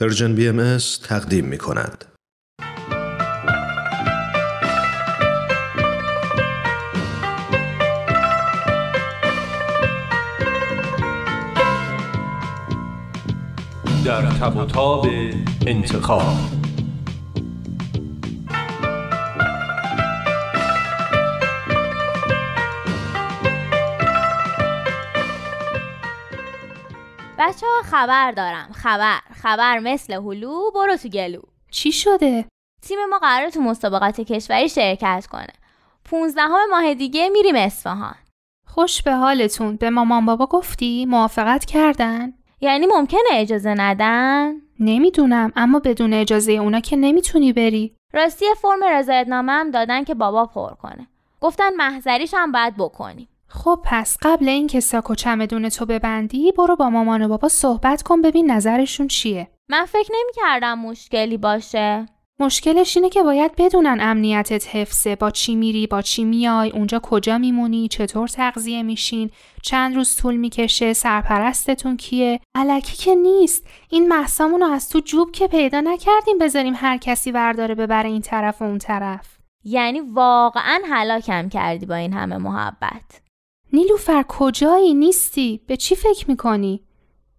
پرژن BMS تقدیم می‌کند. در تب و تاب انتخاب بچه ها خبر دارم، خبر مثل هلو برو تو گلو. چی شده؟ تیم ما قراره تو مسابقات کشوری شرکت کنه. 15 ماه دیگه میریم اصفهان. خوش به حالتون. به مامان بابا گفتی؟ موافقت کردن؟ یعنی ممکنه اجازه ندن؟ نمیدونم، اما بدون اجازه اونا که نمیتونی بری. راستی فرم رضایت‌نامه هم دادن که بابا پر کنه. گفتن محضریش هم باید بکنیم. خب پس قبل این که ساک و چمدون تو ببندی برو با مامان و بابا صحبت کن ببین نظرشون چیه. من فکر نمی‌کردم مشکلی باشه. مشکلش اینه که باید بدونن امنیتت حفظه، با چی میری، با چی میای، اونجا کجا میمونی، چطور تغذیه میشین، چند روز طول میکشه، سرپرستتون کیه. الکی که نیست، این مهسامونو از تو جوب که پیدا نکردیم بذاریم هر کسی برداره ببره این طرف و اون طرف. یعنی واقعا هلاکم کردی با این همه محبت. نیلوفر کجایی؟ نیستی؟ به چی فکر میکنی؟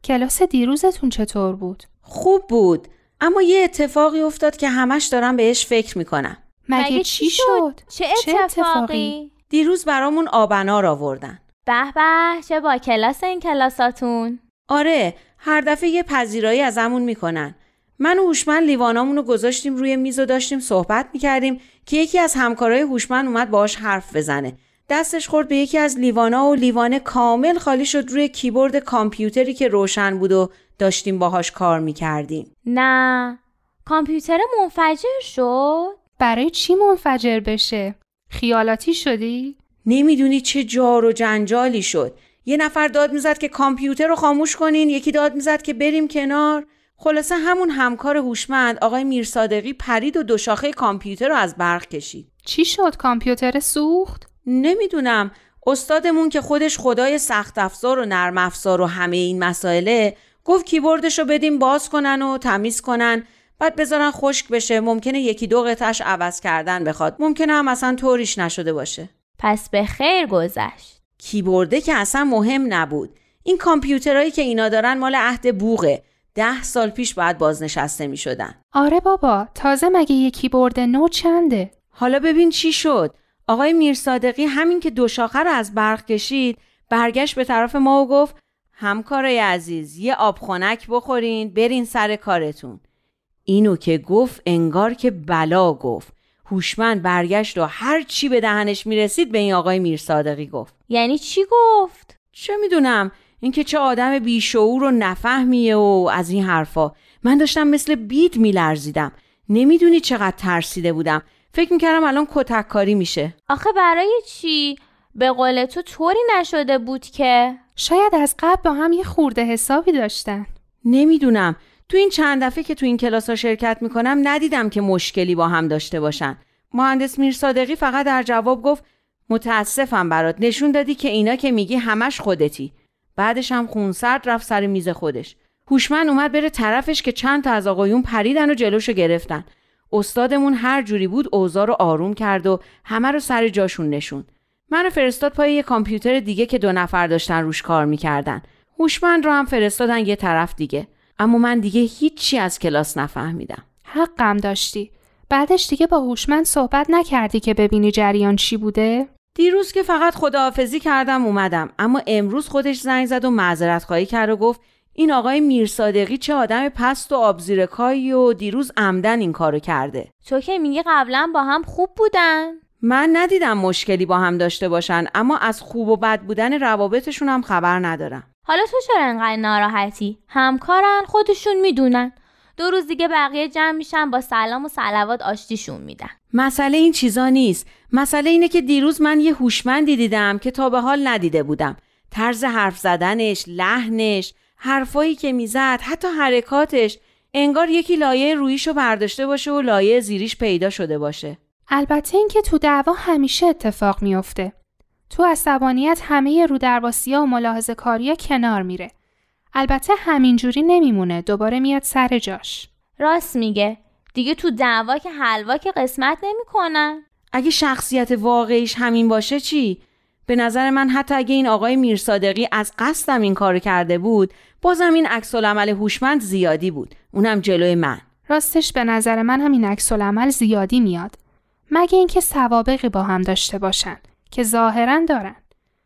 کلاس دیروزتون چطور بود؟ خوب بود، اما یه اتفاقی افتاد که همش دارم بهش فکر میکنم. مگه چی شد؟ چه اتفاقی؟ دیروز برامون آبنار آوردن. به به، چه با کلاس این کلاساتون؟ آره، هر دفعه یه پذیرایی ازمون میکنن. من و هوشمند لیوانامونو گذاشتیم روی میز و داشتیم صحبت میکردیم که یکی از همکارای هوشمند اومد باهاش حرف بزنه. دستش خورد به یکی از لیوانا و لیوان کامل خالی شد روی کیبورد کامپیوتری که روشن بود و داشتیم باهاش کار میکردیم. نه، کامپیوتر منفجر شد؟ برای چی منفجر بشه؟ خیالاتی شدی؟ نمیدونی چه جار و جنجالی شد. یه نفر داد میزد که کامپیوتر رو خاموش کنین، یکی داد میزد که بریم کنار. خلاصه همون همکار هوشمند آقای میرصادقی پرید و 2 شاخه کامپیوتر رو از برق کشید. چی شد؟ کامپیوتر سوخت؟ نمیدونم، استادمون که خودش خدای سخت افزار و نرم افزار و همه این مسائله گفت کیبوردشو بدیم باز کنن و تمیز کنن، بعد بذارن خشک بشه، ممکنه 1-2 قطعه‌اش عوض کردن بخواد، ممکنه هم اصلا طوریش نشده باشه. پس به خیر گذشت. کیبورده که اصلا مهم نبود. این کامپیوترایی که اینا دارن مال عهد بوغه، 10 سال پیش باید بازنشسته میشدن. آره بابا، تازه مگه یه کیبورد نو چنده؟ حالا ببین چی شد. آقای میرصادقی همین که 2 شاخه رو از برق کشید برگشت به طرف ما و گفت همکارای عزیز یه آبخنک بخورین برین سر کارتون. اینو که گفت انگار که بلا گفت. هوشمند برگشت و هر چی به دهنش میرسید به این آقای میرصادقی گفت. یعنی چی گفت؟ چه میدونم، این که چه آدم بیشعور و نفهمیه و از این حرفا. من داشتم مثل بید میلرزیدم. نمیدونی چقدر ترسیده بودم. فکر میکردم الان کتک کاری میشه. آخه برای چی؟ به قول تو طوری نشده بود که شاید از قبل با هم یه خورده حسابی داشتن. نمیدونم، تو این چند دفعه که تو این کلاس ها شرکت میکنم ندیدم که مشکلی با هم داشته باشن. مهندس میرصادقی فقط در جواب گفت متاسفم برات، نشون دادی که اینا که میگی همش خودتی. بعدش هم خونسرد رفت سر میز خودش. هوشمند اومد بره طرفش که چند تا از آقایون پریدن و جلوشو گرفتن. استادمون هر جوری بود اوضاع رو آروم کرد و همه رو سر جاشون نشوند. منو فرستاد پای یه کامپیوتر دیگه که 2 نفر داشتن روش کار میکردن. هوشمند رو هم فرستادن یه طرف دیگه. اما من دیگه هیچی از کلاس نفهمیدم. حقم داشتی. بعدش دیگه با هوشمند صحبت نکردی که ببینی جریان چی بوده؟ دیروز که فقط خداحافظی کردم اومدم، اما امروز خودش زنگ زد و معذرت خواهی کرد و گفت این آقای میرصادقی چه آدم پست و آبزیرکایی و دیروز عمدن این کارو کرده. تو که میگی قبلا با هم خوب بودن؟ من ندیدم مشکلی با هم داشته باشن، اما از خوب و بد بودن روابطشون هم خبر ندارم. حالا تو چرا انقدر ناراحتی؟ همکارن، خودشون میدونن. 2 روز دیگه بقیه جمع میشن با سلام و صلوات آشتیشون میدن. مسئله این چیزا نیست. مسئله اینه که دیروز من یه هوشمندی دیدم که تا به حال ندیده بودم. طرز حرف زدنش، لحنش، حرفایی که میزد، حتی حرکاتش، انگار یکی لایه رویشو برداشته باشه و لایه زیریش پیدا شده باشه. البته این که تو دعوا همیشه اتفاق میفته. تو عصبانیت همه رودرباسی‌ها و ملاحظه‌کاری‌ها کنار میره. البته همینجوری نمیمونه، دوباره میاد سر جاش. راست میگه. دیگه تو دعوا که حلوا که قسمت نمیکنن. اگه شخصیت واقعیش همین باشه چی؟ به نظر من حتی اگه این آقای میرصادقی از قصدم این کارو کرده بود، بازم این عکس العمل هوشمند زیادی بود، اونم جلوی من. راستش به نظر من همین عکس العمل زیادی میاد، مگه اینکه سوابقی با هم داشته باشن که ظاهرا دارن.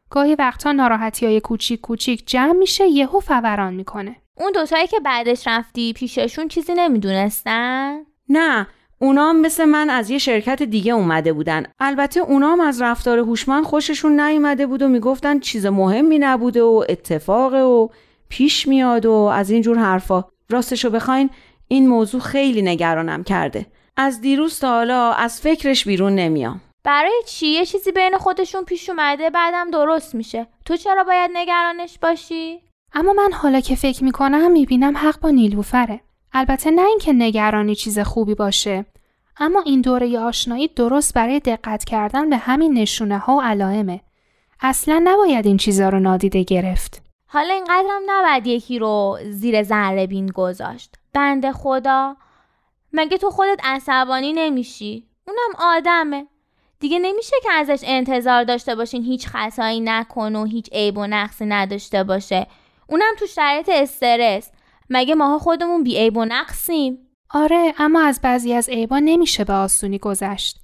گاهی وقتا ناراحتیای کوچیک کوچیک جمع میشه یهو فوران میکنه. اون دوتایی که بعدش رفتی پیششون چیزی نمیدونستن؟ نه، اونا هم مثل من از یه شرکت دیگه اومده بودن. البته اونا هم از رفتار هوشمند خوششون نیومده بود و میگفتن چیز مهمی نبوده و اتفاقه و پیش میاد و از اینجور حرفا. راستشو بخواین این موضوع خیلی نگرانم کرده. از دیروز تا حالا از فکرش بیرون نمیام. برای چی؟ یه چیزی بین خودشون پیش اومده بعدم درست میشه. تو چرا باید نگرانش باشی؟ اما من حالا که فکر میکنم میبینم حق با نیلوفره. البته نه اینکه نگرانی چیز خوبی باشه، اما این دوره آشنایی درست برای دقت کردن به همین نشونه ها و علائمه. اصلا نباید این چیزا رو نادیده گرفت. حالا اینقدرم نباید یکی رو زیر ذره بین گذاشت. بنده خدا، مگه تو خودت عصبانی نمیشی؟ اونم آدمه. دیگه نمیشه که ازش انتظار داشته باشین هیچ خطایی نکنه و هیچ عیب و نقصی نداشته باشه. اونم تو شرایط استرس. مگه ماها خودمون بی عیب و نقصیم؟ آره، اما از بعضی از عیبا نمیشه به آسونی گذشت.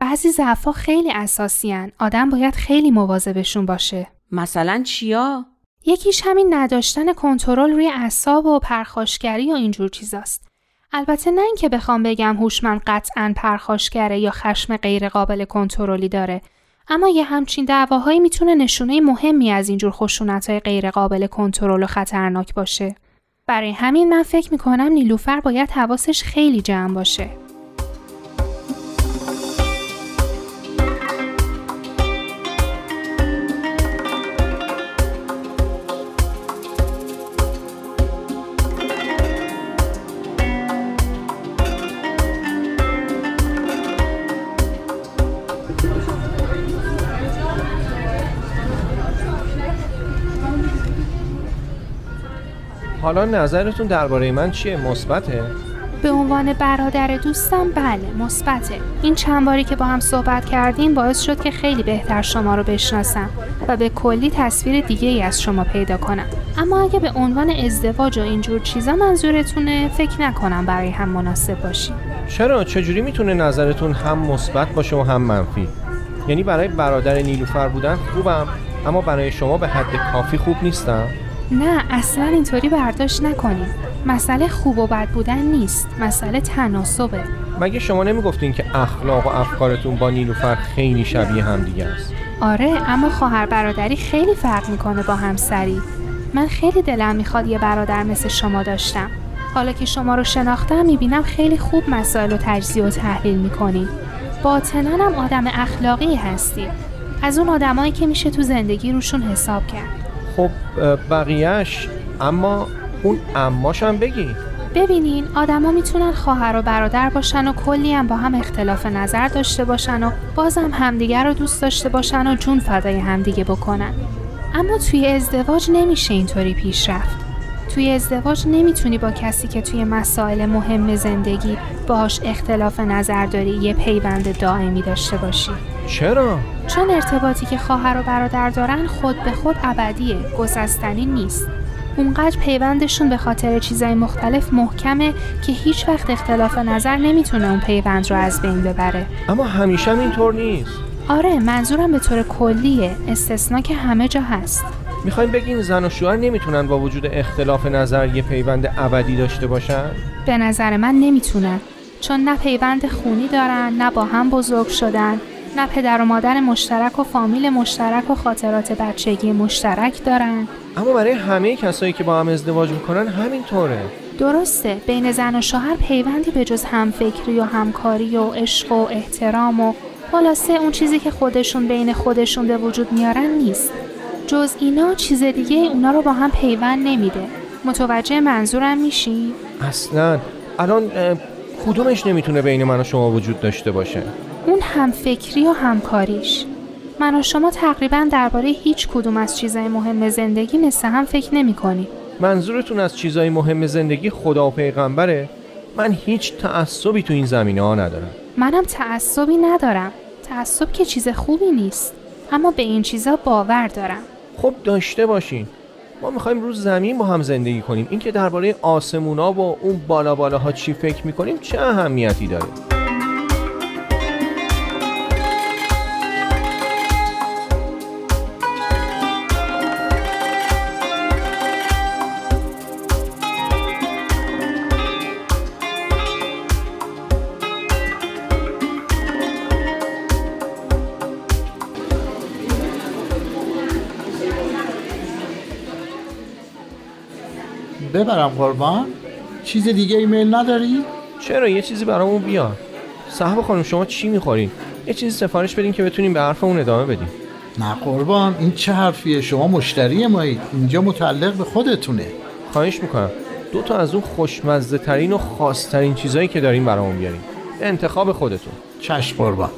بعضی ضعفا خیلی اساسی ان. آدم باید خیلی مواظبشون باشه. مثلا چیا؟ یکیش همین نداشتن کنترل روی اعصاب و پرخاشگری و اینجور چیزاست. البته نه اینکه بخوام بگم هوشمند قطعاً پرخاشگره یا خشم غیر قابل کنترلی داره، اما یه همچین دعواهایی میتونه نشونه مهمی از اینجور خشونت‌های غیر قابل کنترل و خطرناک باشه. برای همین من فکر میکنم نیلوفر باید حواسش خیلی جمع باشه. حالا نظرتون درباره من چیه؟ مثبته؟ به عنوان برادر دوستم بله، مثبته. این چند باری که با هم صحبت کردیم باعث شد که خیلی بهتر شما رو بشناسم و به کلی تصویر دیگه‌ای از شما پیدا کنم. اما اگه به عنوان ازدواج و اینجور چیزا منظورتونه، فکر نکنم برای هم مناسب باشیم. چرا؟ چجوری میتونه نظرتون هم مثبت باشه و هم منفی؟ یعنی برای برادر نیلوفر بودن خوبم، اما برای شما به حد کافی خوب نیستم؟ نه، اصلا اینطوری برداشت نکنین. مسئله خوب و بد بودن نیست، مسئله تناسبه. مگه شما نمیگفتین که اخلاق و افکارتون با نیلوفر خیلی شبیه هم دیگه است؟ آره، اما خواهر برادری خیلی فرق میکنه با همسری. من خیلی دلم میخواد یه برادر مثل شما داشتم. حالا که شما رو شناختم میبینم خیلی خوب مسائل رو تجزیه و تحلیل میکنین. باطناً هم آدم اخلاقی هستین. از اون آدمایی که میشه تو زندگی روشون حساب کرد. خب بقیهش، اما اون اماشم بگی. ببینین، آدم ها میتونن خواهر و برادر باشن و کلی هم با هم اختلاف نظر داشته باشن و بازم همدیگر رو دوست داشته باشن و جون فدای همدیگه بکنن. اما توی ازدواج نمیشه اینطوری پیش رفت. توی ازدواج نمیتونی با کسی که توی مسائل مهم زندگی باهاش اختلاف نظر داری یه پیوند دائمی داشته باشی. چرا؟ چون ارتباطی که خواهر و برادر دارن خود به خود ابدیه، گسستنی نیست. اونقدر پیوندشون به خاطر چیزای مختلف محکمه که هیچ وقت اختلاف نظر نمیتونه اون پیوند رو از بین ببره. اما همیشه اینطور نیست. آره، منظورم به طور کلیه، استثنا که همه جا هست. میخواین بگین زن و شوهر نمیتونن با وجود اختلاف نظر یه پیوند ابدی داشته باشن؟ به نظر من نمیتونن، چون نه پیوند خونی دارن، نه با هم بزرگ شدن، نه پدر و مادر مشترک و فامیل مشترک و خاطرات بچگی مشترک دارن. اما برای همه کسایی که با هم ازدواج میکنن همینطوره. درسته، بین زن و شوهر پیوندی به جز همفکری و همکاری و عشق و احترام و خلاصه اون چیزی که خودشون بین خودشون به وجود میارن نیست. جز اینا چیز دیگه اونا رو با هم پیوند نمیده. متوجه منظورم میشی؟ اصلاً الان کدومش نمیتونه بین من و شما وجود داشته باشه؟ اون همفکری و همکاریش. من و شما تقریباً درباره هیچ کدوم از چیزای مهم زندگی مثل هم فکر نمی‌کنیم. منظورتون از چیزای مهم زندگی خدا و پیغمبره؟ من هیچ تعصبی تو این زمینه ها ندارم. منم تعصبی ندارم. تعصب که چیز خوبی نیست، اما به این چیزا باور دارم. خب داشته باشین. ما میخوایم روز زمین با هم زندگی کنیم. این که درباره آسمونا و اون بالا بالاها چی فکر میکنیم چه اهمیتی داره؟ ببرم قربان؟ چیز دیگه ایمیل نداری؟ چرا، یه چیزی برامون بیار. صاحب خانم شما چی میخورین؟ یه چیزی سفارش بدین که بتونیم به حرفمون ادامه بدیم. نه قربان، این چه حرفیه؟ شما مشتری مایید، اینجا متعلق به خودتونه. خواهش میکنم 2 تا از اون خوشمزه ترین و خاص ترین چیزایی که دارین برامون بیارین. انتخاب خودتون. چشم قربان.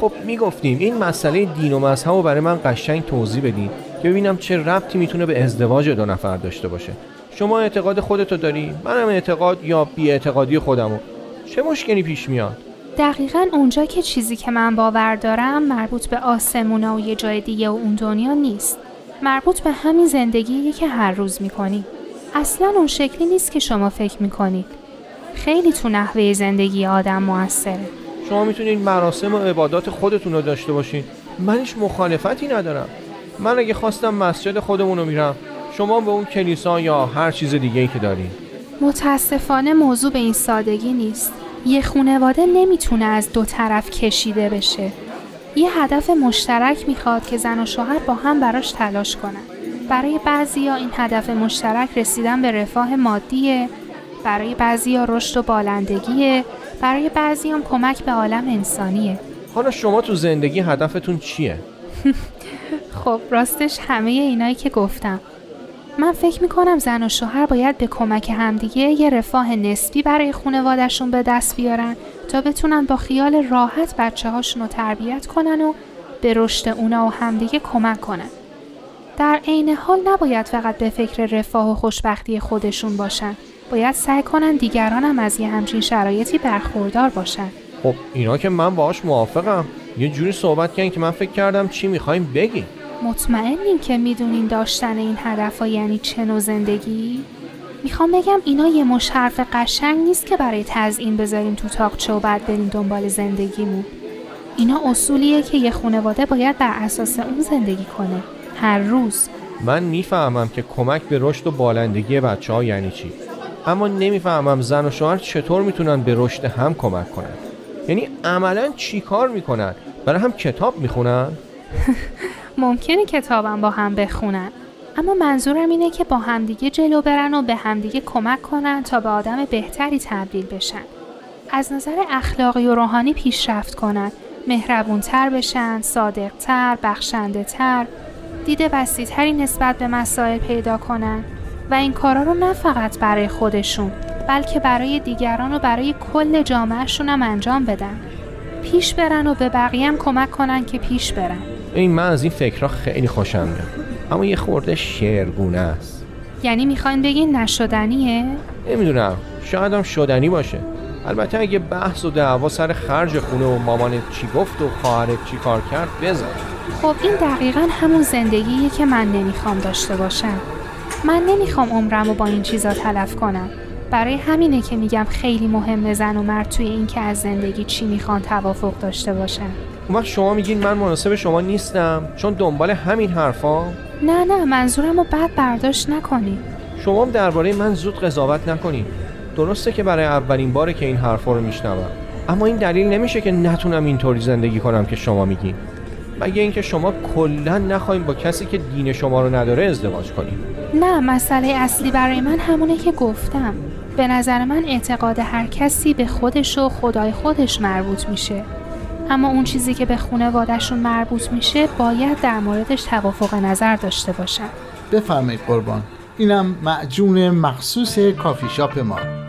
خب میگفتیم این مسئله دین و مذهبو برای من قشنگ توضیح بدین که ببینم چه ربطی میتونه به ازدواج 2 نفر داشته باشه. شما اعتقاد خودتو داری، منم اعتقاد یا بی‌اعتقادی خودمو. چه مشکلی پیش میاد؟ دقیقاً اونجا که چیزی که من باور دارم مربوط به آسمونا و یه جای دیگه و اون دنیا نیست. مربوط به همین زندگیه که هر روز میکنی. اصلاً اون شکلی نیست که شما فکر میکنید. خیلی تو نحوه زندگی آدم موثره. شما میتونید مراسم و عبادات خودتون رو داشته باشین. منش مخالفتی ندارم. من اگه خواستم مسجد خودمون رو میرم. شما به اون کلیسا یا هر چیز دیگه‌ای که دارین. متاسفانه موضوع به این سادگی نیست. یه خانواده نمیتونه از 2 طرف کشیده بشه. یه هدف مشترک میخواد که زن و شوهر با هم براش تلاش کنن. برای بعضیا این هدف مشترک رسیدن به رفاه مادیه، برای بعضیا رشد و بالندگیه، برای بعضیام کمک به عالم انسانیه. حالا شما تو زندگی هدفتون چیه؟ خب راستش همه اینایی که گفتم. من فکر میکنم زن و شوهر باید به کمک همدیگه یه رفاه نسبی برای خانواده‌شون به دست بیارن تا بتونن با خیال راحت بچه‌هاشون رو تربیت کنن و به رشد اونا و همدیگه کمک کنن. در عین حال نباید فقط به فکر رفاه و خوشبختی خودشون باشن. باید سعی کنن دیگران هم از یه همچین شرایطی برخوردار باشن. خب اینا که من باهاش موافقم. یه جوری صحبت کردن که من فکر کردم چی می‌خوایم بگیم. مطمئنین که میدونین داشتن این هدف‌ها یعنی چه نوع زندگی؟ میخوام بگم اینا یه مش حرف قشنگ نیست که برای تزیین بذاریم تو تاقچه و بعد بریم دنبال زندگیمون. اینا اصولیه که یه خانواده باید بر اساس اون زندگی کنه هر روز. من میفهمم که کمک به رشد و بالندگی بچه‌ها یعنی چی، اما نمیفهمم زن و شوهر چطور میتونن به رشد هم کمک کنن. یعنی عملاً چیکار میکنن؟ برای هم کتاب میخونن؟ ممکنه کتابم با هم بخونن، اما منظورم اینه که با همدیگه جلو برن و به همدیگه کمک کنن تا به آدم بهتری تبدیل بشن. از نظر اخلاقی و روحانی پیشرفت کنن، مهربونتر بشن، صادقتر، بخشنده‌تر، دید وسیع‌تری نسبت به مسائل پیدا کنن و این کارا رو نه فقط برای خودشون، بلکه برای دیگران و برای کل جامعهشون هم انجام بدن. پیش برن و به بقیه هم کمک کنن که پیش برن. این من از این فکرها خیلی خوشم میاد، اما یه خورده شعرگونه است. یعنی میخواین بگین نشدنیه؟ نمیدونم، شاید هم شدنی باشه. البته اگه بحث و دعوا سر خرج خونه و مامانت چی گفت و خواهرت چی کار کرد بزن. خب این دقیقاً همون زندگیه که من نمیخوام داشته باشم. من نمیخوام عمرمو با این چیزا تلف کنم. برای همینه که میگم خیلی مهمه زن و مرد توی این که از زندگی چی میخوان توافق داشته باشن. اون وقت شما میگین من مناسب شما نیستم چون دنبال همین حرفا؟ نه منظورمو بد برداشت نکنی. شما هم درباره من زود قضاوت نکنین. درسته که برای اولین باره که این حرفا رو میشنوم، اما این دلیل نمیشه که نتونم اینطوری زندگی کنم که شما میگین. مگه اینکه شما کلا نخواین با کسی که دین شما رو نداره ازدواج کنین. نه، مسئله اصلی برای من همونه که گفتم. به نظر من اعتقاد هر کسی به خودش و خدای خودش مربوط میشه، اما اون چیزی که به خانواده‌شون مربوط میشه باید در موردش توافق نظر داشته باشن. بفرمایید قربان، اینم معجون مخصوص کافی شاپ ما.